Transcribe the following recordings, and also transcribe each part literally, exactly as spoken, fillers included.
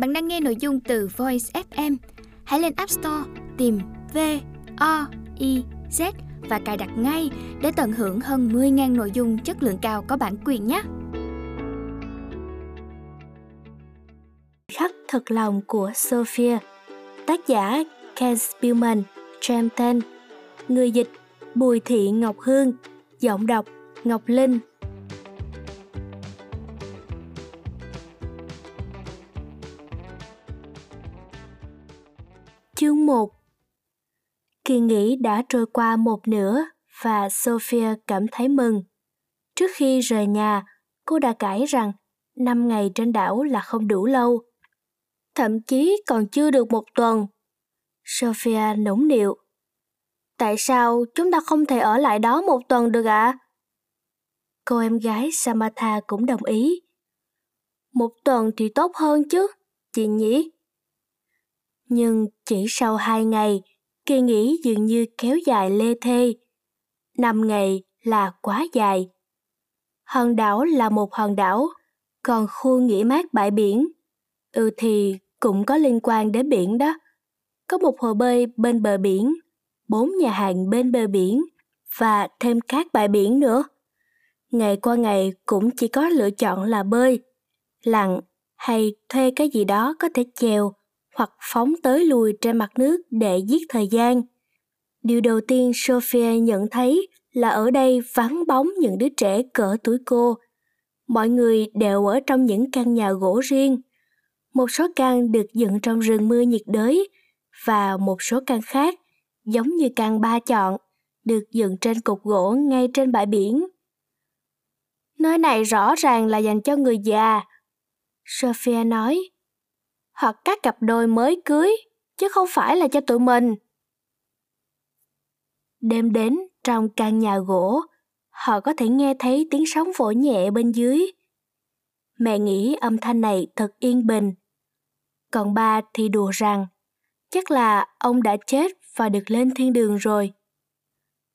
Bạn đang nghe nội dung từ Voice ép em. Hãy lên App Store tìm V O I Z và cài đặt ngay để tận hưởng hơn mười nghìn nội dung chất lượng cao có bản quyền nhé. Khắc thật lòng của Sophia. Tác giả Ken Spillman, Trenton. Người dịch Bùi Thị Ngọc Hương. Giọng đọc Ngọc Linh. Chương một. Kỳ nghỉ đã trôi qua một nửa và Sophia cảm thấy mừng. Trước khi rời nhà, cô đã cãi rằng năm ngày trên đảo là không đủ lâu. Thậm chí còn chưa được một tuần. Sophia nũng nịu. Tại sao chúng ta không thể ở lại đó một tuần được ạ? À? Cô em gái Samantha cũng đồng ý. Một tuần thì tốt hơn chứ, chị nhỉ? Nhưng chỉ sau hai ngày, kỳ nghỉ dường như kéo dài lê thê. Năm ngày là quá dài. Hòn đảo là một hòn đảo, còn khu nghỉ mát bãi biển. Ừ thì cũng có liên quan đến biển đó. Có một hồ bơi bên bờ biển, bốn nhà hàng bên bờ biển và thêm các bãi biển nữa. Ngày qua ngày cũng chỉ có lựa chọn là bơi, lặn hay thuê cái gì đó có thể chèo hoặc phóng tới lui trên mặt nước để giết thời gian. Điều đầu tiên Sophia nhận thấy là ở đây vắng bóng những đứa trẻ cỡ tuổi cô. Mọi người đều ở trong những căn nhà gỗ riêng. Một số căn được dựng trong rừng mưa nhiệt đới và một số căn khác, giống như căn ba chọn, được dựng trên cột gỗ ngay trên bãi biển. Nơi này rõ ràng là dành cho người già, Sophia nói, hoặc các cặp đôi mới cưới, chứ không phải là cho tụi mình. Đêm đến trong căn nhà gỗ, họ có thể nghe thấy tiếng sóng vỗ nhẹ bên dưới. Mẹ nghĩ âm thanh này thật yên bình. Còn ba thì đùa rằng, chắc là ông đã chết và được lên thiên đường rồi.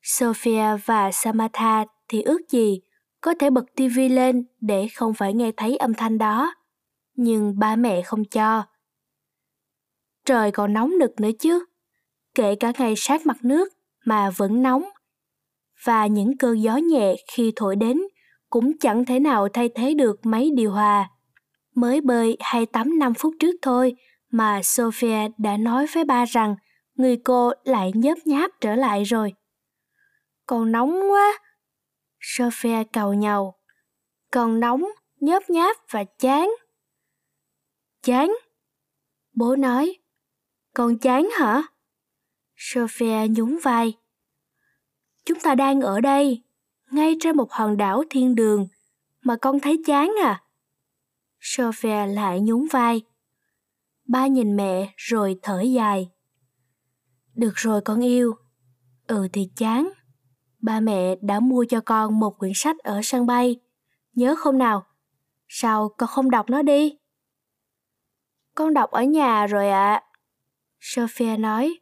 Sophia và Samantha thì ước gì có thể bật tivi lên để không phải nghe thấy âm thanh đó. Nhưng ba mẹ không cho. Trời còn nóng nực nữa chứ. Kể cả ngày sát mặt nước mà vẫn nóng. Và những cơn gió nhẹ khi thổi đến cũng chẳng thể nào thay thế được máy điều hòa. Mới bơi hay tắm năm phút trước thôi mà Sophia đã nói với ba rằng người cô lại nhớp nháp trở lại rồi. Còn nóng quá, Sophia càu nhàu. Còn nóng, nhớp nháp và chán. Chán? Bố nói. Con chán hả? Sophia nhún vai. Chúng ta đang ở đây, ngay trên một hòn đảo thiên đường, mà con thấy chán à? Sophia lại nhún vai. Ba nhìn mẹ rồi thở dài. Được rồi con yêu. Ừ thì chán. Ba mẹ đã mua cho con một quyển sách ở sân bay. Nhớ không nào? Sao con không đọc nó đi? Con đọc ở nhà rồi ạ. À. Sophia nói.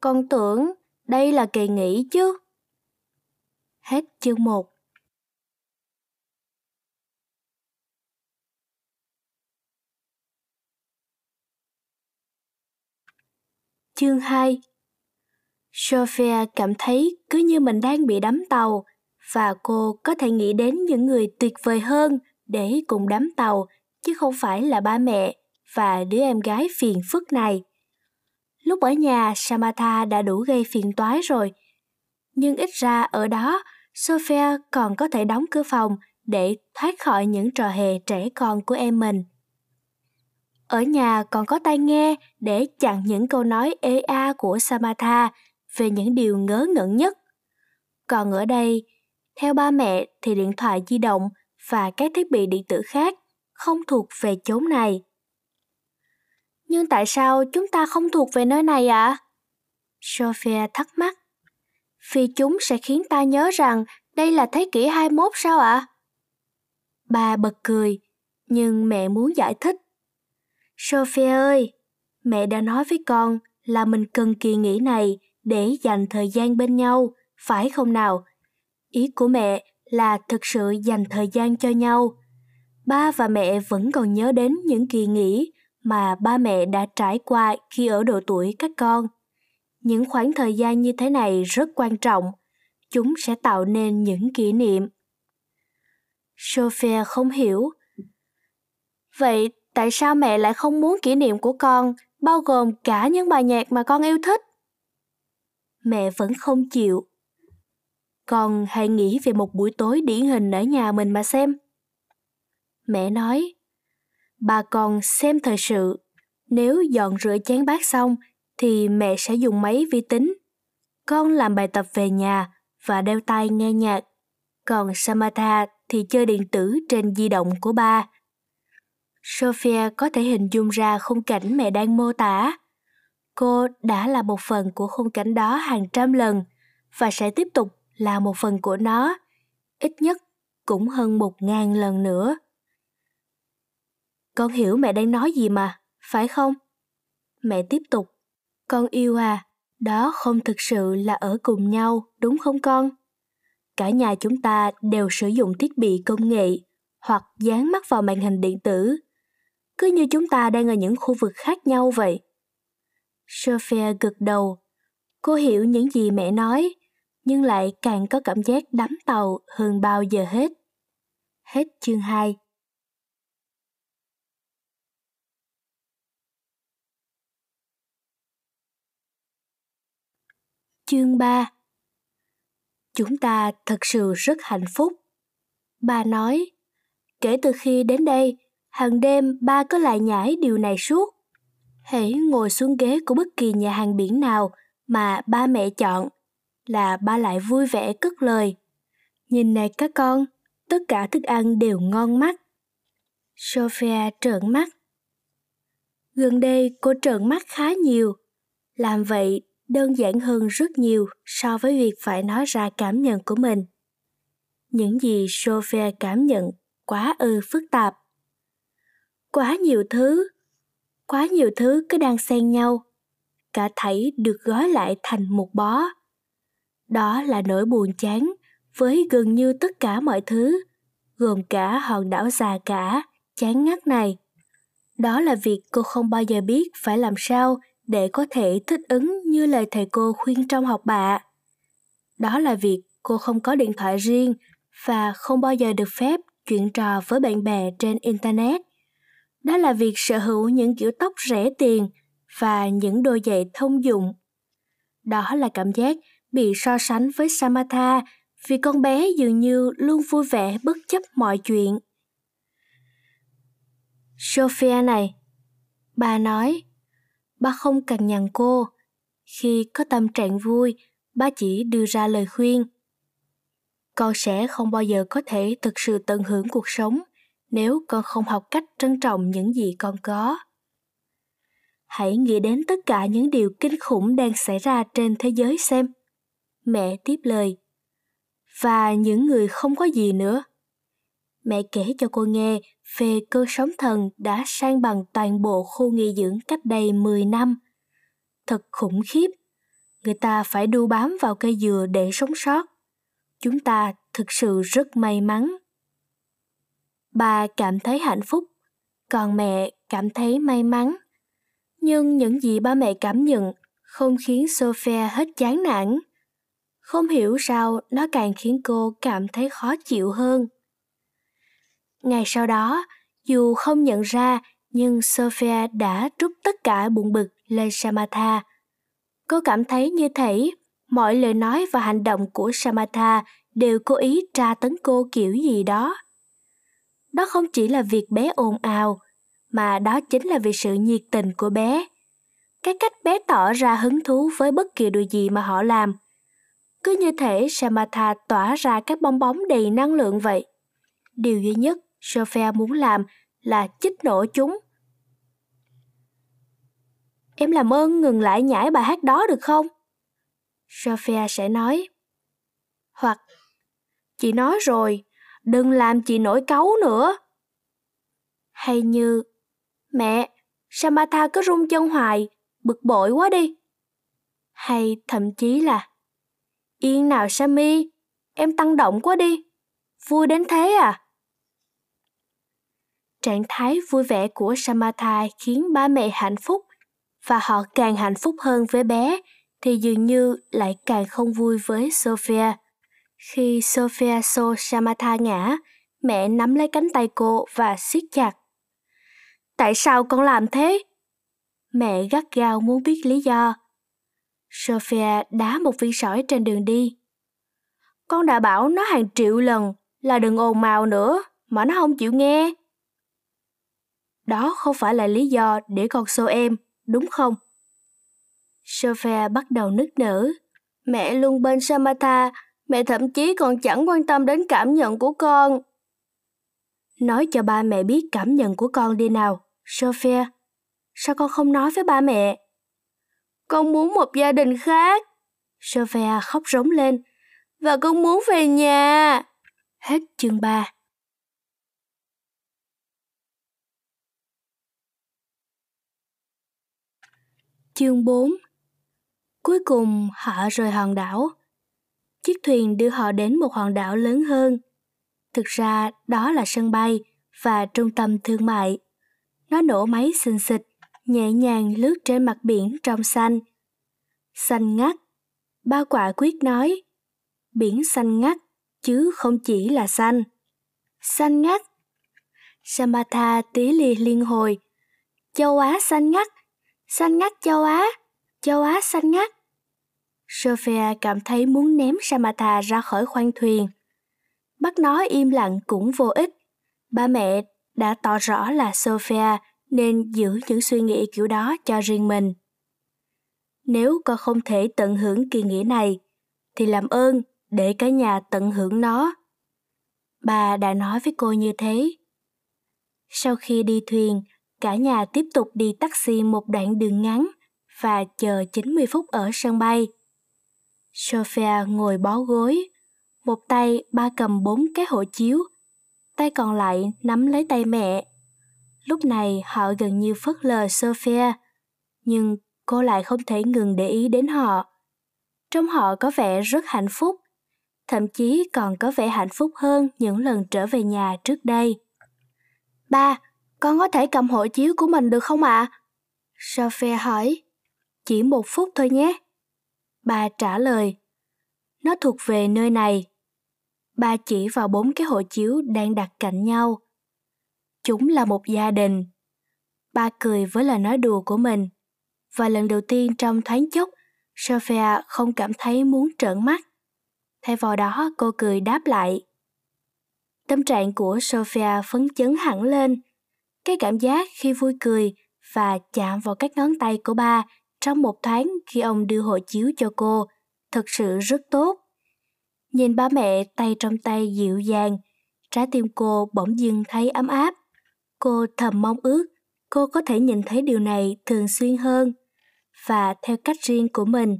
Con tưởng đây là kỳ nghỉ chứ. Hết chương một. Chương hai. Sophia cảm thấy cứ như mình đang bị đắm tàu và cô có thể nghĩ đến những người tuyệt vời hơn để cùng đắm tàu chứ không phải là ba mẹ và đứa em gái phiền phức này. Lúc ở nhà, Samantha đã đủ gây phiền toái rồi. Nhưng ít ra ở đó, Sophia còn có thể đóng cửa phòng để thoát khỏi những trò hề trẻ con của em mình. Ở nhà còn có tai nghe để chặn những câu nói ê a của Samantha về những điều ngớ ngẩn nhất. Còn ở đây, theo ba mẹ thì điện thoại di động và các thiết bị điện tử khác không thuộc về chốn này. Nhưng tại sao chúng ta không thuộc về nơi này ạ? À? Sophia thắc mắc. Vì chúng sẽ khiến ta nhớ rằng đây là thế kỷ hai mươi mốt sao ạ? À? Bà bật cười, nhưng mẹ muốn giải thích. Sophia ơi, mẹ đã nói với con là mình cần kỳ nghỉ này để dành thời gian bên nhau, phải không nào? Ý của mẹ là thực sự dành thời gian cho nhau. Ba và mẹ vẫn còn nhớ đến những kỳ nghỉ mà ba mẹ đã trải qua khi ở độ tuổi các con. Những khoảng thời gian như thế này rất quan trọng, chúng sẽ tạo nên những kỷ niệm. Sophia không hiểu. Vậy tại sao mẹ lại không muốn kỷ niệm của con, bao gồm cả những bài nhạc mà con yêu thích? Mẹ vẫn không chịu. Con hãy nghĩ về một buổi tối điển hình ở nhà mình mà xem. Mẹ nói, bà con xem thời sự. Nếu dọn rửa chén bát xong, thì mẹ sẽ dùng máy vi tính. Con làm bài tập về nhà và đeo tai nghe nhạc. Còn Samantha thì chơi điện tử trên di động của ba. Sophia có thể hình dung ra khung cảnh mẹ đang mô tả. Cô đã là một phần của khung cảnh đó hàng trăm lần và sẽ tiếp tục là một phần của nó, ít nhất cũng hơn một ngàn lần nữa. Con hiểu mẹ đang nói gì mà, phải không? Mẹ tiếp tục. Con yêu à, đó không thực sự là ở cùng nhau, đúng không con? Cả nhà chúng ta đều sử dụng thiết bị công nghệ hoặc dán mắt vào màn hình điện tử. Cứ như chúng ta đang ở những khu vực khác nhau vậy. Sophia gật đầu. Cô hiểu những gì mẹ nói, nhưng lại càng có cảm giác đắm tàu hơn bao giờ hết. Hết chương hai. Chương ba. Chúng ta thật sự rất hạnh phúc. Ba nói, kể từ khi đến đây, hàng đêm ba cứ lại nhải điều này suốt. Hễ ngồi xuống ghế của bất kỳ nhà hàng biển nào mà ba mẹ chọn, là ba lại vui vẻ cất lời. Nhìn này các con, tất cả thức ăn đều ngon mắt. Sophia trợn mắt. Gần đây cô trợn mắt khá nhiều. Làm vậy đơn giản hơn rất nhiều so với việc phải nói ra cảm nhận của mình. Những gì Sophia cảm nhận quá ư phức tạp. Quá nhiều thứ, quá nhiều thứ cứ đang xen nhau, cả thảy được gói lại thành một bó. Đó là nỗi buồn chán với gần như tất cả mọi thứ, gồm cả hòn đảo già cả, chán ngắt này. Đó là việc cô không bao giờ biết phải làm sao để có thể thích ứng như lời thầy cô khuyên trong học bạ. Đó là việc cô không có điện thoại riêng và không bao giờ được phép chuyện trò với bạn bè trên Internet. Đó là việc sở hữu những kiểu tóc rẻ tiền và những đôi giày thông dụng. Đó là cảm giác bị so sánh với Samantha vì con bé dường như luôn vui vẻ bất chấp mọi chuyện. Sophia này, bà nói, ba không cằn nhằn cô. Khi có tâm trạng vui, ba chỉ đưa ra lời khuyên. Con sẽ không bao giờ có thể thực sự tận hưởng cuộc sống nếu con không học cách trân trọng những gì con có. Hãy nghĩ đến tất cả những điều kinh khủng đang xảy ra trên thế giới xem. Mẹ tiếp lời. Và những người không có gì nữa. Mẹ kể cho cô nghe về cơn sóng thần đã san bằng toàn bộ khu nghỉ dưỡng cách đây mười năm. Thật khủng khiếp. Người ta phải đu bám vào cây dừa để sống sót. Chúng ta thực sự rất may mắn. Bà cảm thấy hạnh phúc, còn mẹ cảm thấy may mắn. Nhưng những gì ba mẹ cảm nhận không khiến Sophia hết chán nản. Không hiểu sao nó càng khiến cô cảm thấy khó chịu hơn. Ngày sau đó, dù không nhận ra, nhưng Sophia đã trút tất cả buồn bực lên Samantha. Cô cảm thấy như thể mọi lời nói và hành động của Samantha đều cố ý tra tấn cô kiểu gì đó. Đó không chỉ là việc bé ồn ào, mà đó chính là vì sự nhiệt tình của bé. Cái cách bé tỏ ra hứng thú với bất kỳ điều gì mà họ làm. Cứ như thể Samantha tỏa ra các bong bóng đầy năng lượng vậy. Điều duy nhất Sophia muốn làm là chích nổ chúng. Em làm ơn ngừng lại nhảy bài hát đó được không? Sophia sẽ nói. Hoặc, chị nói rồi, đừng làm chị nổi cáu nữa. Hay như, mẹ, Samantha cứ rung chân hoài, bực bội quá đi. Hay thậm chí là, yên nào Sammy, em tăng động quá đi, vui đến thế à? Trạng thái vui vẻ của Samantha khiến ba mẹ hạnh phúc và họ càng hạnh phúc hơn với bé thì dường như lại càng không vui với Sophia. Khi Sophia xô Samantha ngã, mẹ nắm lấy cánh tay cô và siết chặt. Tại sao con làm thế? Mẹ gắt gao muốn biết lý do. Sophia đá một viên sỏi trên đường đi. Con đã bảo nó hàng triệu lần là đừng ồn ào nữa mà nó không chịu nghe. Đó không phải là lý do để con xô em, đúng không? Sophia bắt đầu nức nở. Mẹ luôn bên Samantha, mẹ thậm chí còn chẳng quan tâm đến cảm nhận của con. Nói cho ba mẹ biết cảm nhận của con đi nào, Sophia. Sao con không nói với ba mẹ? Con muốn một gia đình khác. Sophia khóc rống lên. Và con muốn về nhà. Hết chương ba. Chương bốn. Cuối cùng họ rời hòn đảo. Chiếc thuyền đưa họ đến một hòn đảo lớn hơn. Thực ra đó là sân bay và trung tâm thương mại. Nó nổ máy xình xịch, nhẹ nhàng lướt trên mặt biển trong xanh. Xanh ngắt, Ba Quả Quyết nói. Biển xanh ngắt, chứ không chỉ là xanh. Xanh ngắt. Samantha tí lì liên hồi. Châu Á xanh ngắt, xanh ngắt châu Á, châu Á xanh ngắt. Sophia cảm thấy muốn ném Samantha ra khỏi khoang thuyền. Bắt nó im lặng cũng vô ích. Ba mẹ đã tỏ rõ là Sophia nên giữ những suy nghĩ kiểu đó cho riêng mình. Nếu con không thể tận hưởng kỳ nghỉ này, thì làm ơn để cả nhà tận hưởng nó. Bà đã nói với cô như thế. Sau khi đi thuyền, cả nhà tiếp tục đi taxi một đoạn đường ngắn và chờ chín mươi phút ở sân bay. Sophia ngồi bó gối, một tay ba cầm bốn cái hộ chiếu, tay còn lại nắm lấy tay mẹ. Lúc này họ gần như phớt lờ Sophia, nhưng cô lại không thể ngừng để ý đến họ. Trông họ có vẻ rất hạnh phúc, thậm chí còn có vẻ hạnh phúc hơn những lần trở về nhà trước đây. Ba, con có thể cầm hộ chiếu của mình được không ạ? À? Sophia hỏi. Chỉ một phút thôi nhé. Ba trả lời. Nó thuộc về nơi này. Ba chỉ vào bốn cái hộ chiếu đang đặt cạnh nhau. Chúng là một gia đình. Ba cười với lời nói đùa của mình. Và lần đầu tiên trong thoáng chốc, Sophia không cảm thấy muốn trợn mắt. Thay vào đó, cô cười đáp lại. Tâm trạng của Sophia phấn chấn hẳn lên. Cái cảm giác khi vui cười và chạm vào các ngón tay của ba trong một thoáng khi ông đưa hộ chiếu cho cô thật sự rất tốt. Nhìn ba mẹ tay trong tay dịu dàng, trái tim cô bỗng dưng thấy ấm áp. Cô thầm mong ước cô có thể nhìn thấy điều này thường xuyên hơn và theo cách riêng của mình.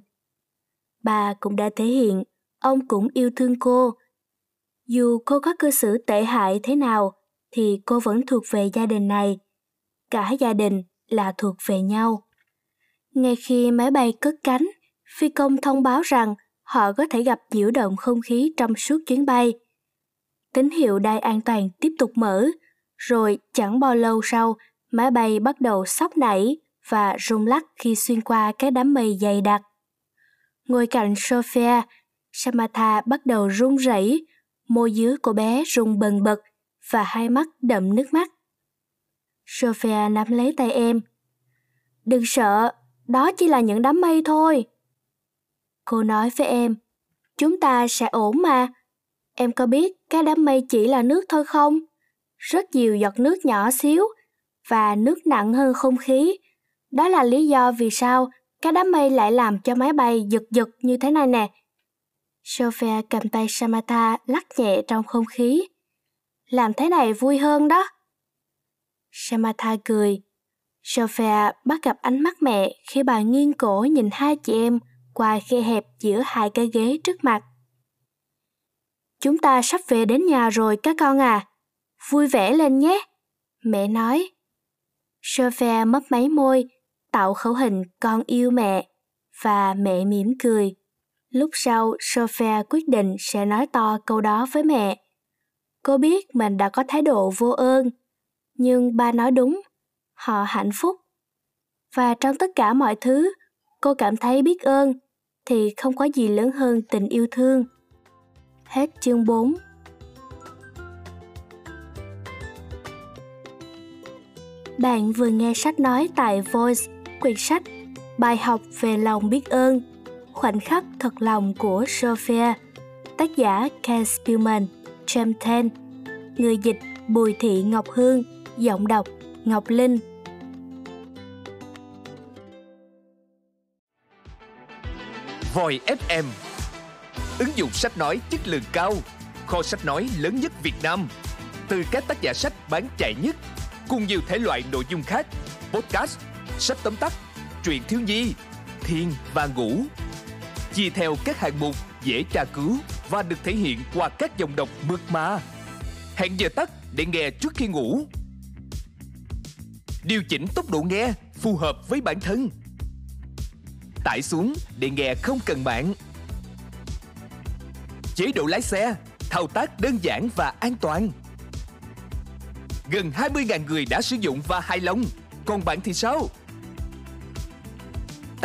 Bà cũng đã thể hiện ông cũng yêu thương cô. Dù cô có cư xử tệ hại thế nào thì cô vẫn thuộc về gia đình này. Cả gia đình là thuộc về nhau. Ngay khi máy bay cất cánh, phi công thông báo rằng họ có thể gặp nhiễu động không khí trong suốt chuyến bay. Tín hiệu đài an toàn tiếp tục mở, rồi chẳng bao lâu sau, máy bay bắt đầu xóc nảy và rung lắc khi xuyên qua cái đám mây dày đặc. Ngồi cạnh Sophia, Samantha bắt đầu run rẩy, môi dưới của bé rung bần bật và hai mắt đậm nước mắt. Sophia nắm lấy tay em. Đừng sợ, đó chỉ là những đám mây thôi. Cô nói với em, chúng ta sẽ ổn mà. Em có biết cái đám mây chỉ là nước thôi không? Rất nhiều giọt nước nhỏ xíu và nước nặng hơn không khí. Đó là lý do vì sao cái đám mây lại làm cho máy bay giật giật như thế này nè. Sophia cầm tay Samantha lắc nhẹ trong không khí. Làm thế này vui hơn đó. Samantha cười. Sophia bắt gặp ánh mắt mẹ khi bà nghiêng cổ nhìn hai chị em qua khe hẹp giữa hai cái ghế trước mặt. Chúng ta sắp về đến nhà rồi các con à. Vui vẻ lên nhé, mẹ nói. Sophia mấp máy môi, tạo khẩu hình con yêu mẹ, và mẹ mỉm cười. Lúc sau, Sophia quyết định sẽ nói to câu đó với mẹ. Cô biết mình đã có thái độ vô ơn, Nhưng ba nói đúng, họ hạnh phúc. Và trong tất cả mọi thứ, cô cảm thấy biết ơn thì không có gì lớn hơn tình yêu thương. Hết chương bốn. Bạn vừa nghe sách nói tại Voice, quyển sách Bài học về lòng biết ơn, khoảnh khắc thật lòng của Sophia, tác giả Ken Spillman, James Ten, người dịch Bùi Thị Ngọc Hương, giọng đọc Ngọc Linh. Voice ép em, ứng dụng sách nói chất lượng cao, kho sách nói lớn nhất Việt Nam, từ các tác giả sách bán chạy nhất, cùng nhiều thể loại nội dung khác, podcast, sách tóm tắt, truyện thiếu nhi, thiên và ngủ, chia theo các hạng mục dễ tra cứu và được thể hiện qua các dòng đọc mượt mà. Hẹn giờ tắt để nghe trước khi ngủ. Điều chỉnh tốc độ nghe phù hợp với bản thân. Tải xuống để nghe không cần mạng. Chế độ lái xe, thao tác đơn giản và an toàn. Gần hai mươi nghìn người đã sử dụng và hài lòng. Còn bạn thì sao?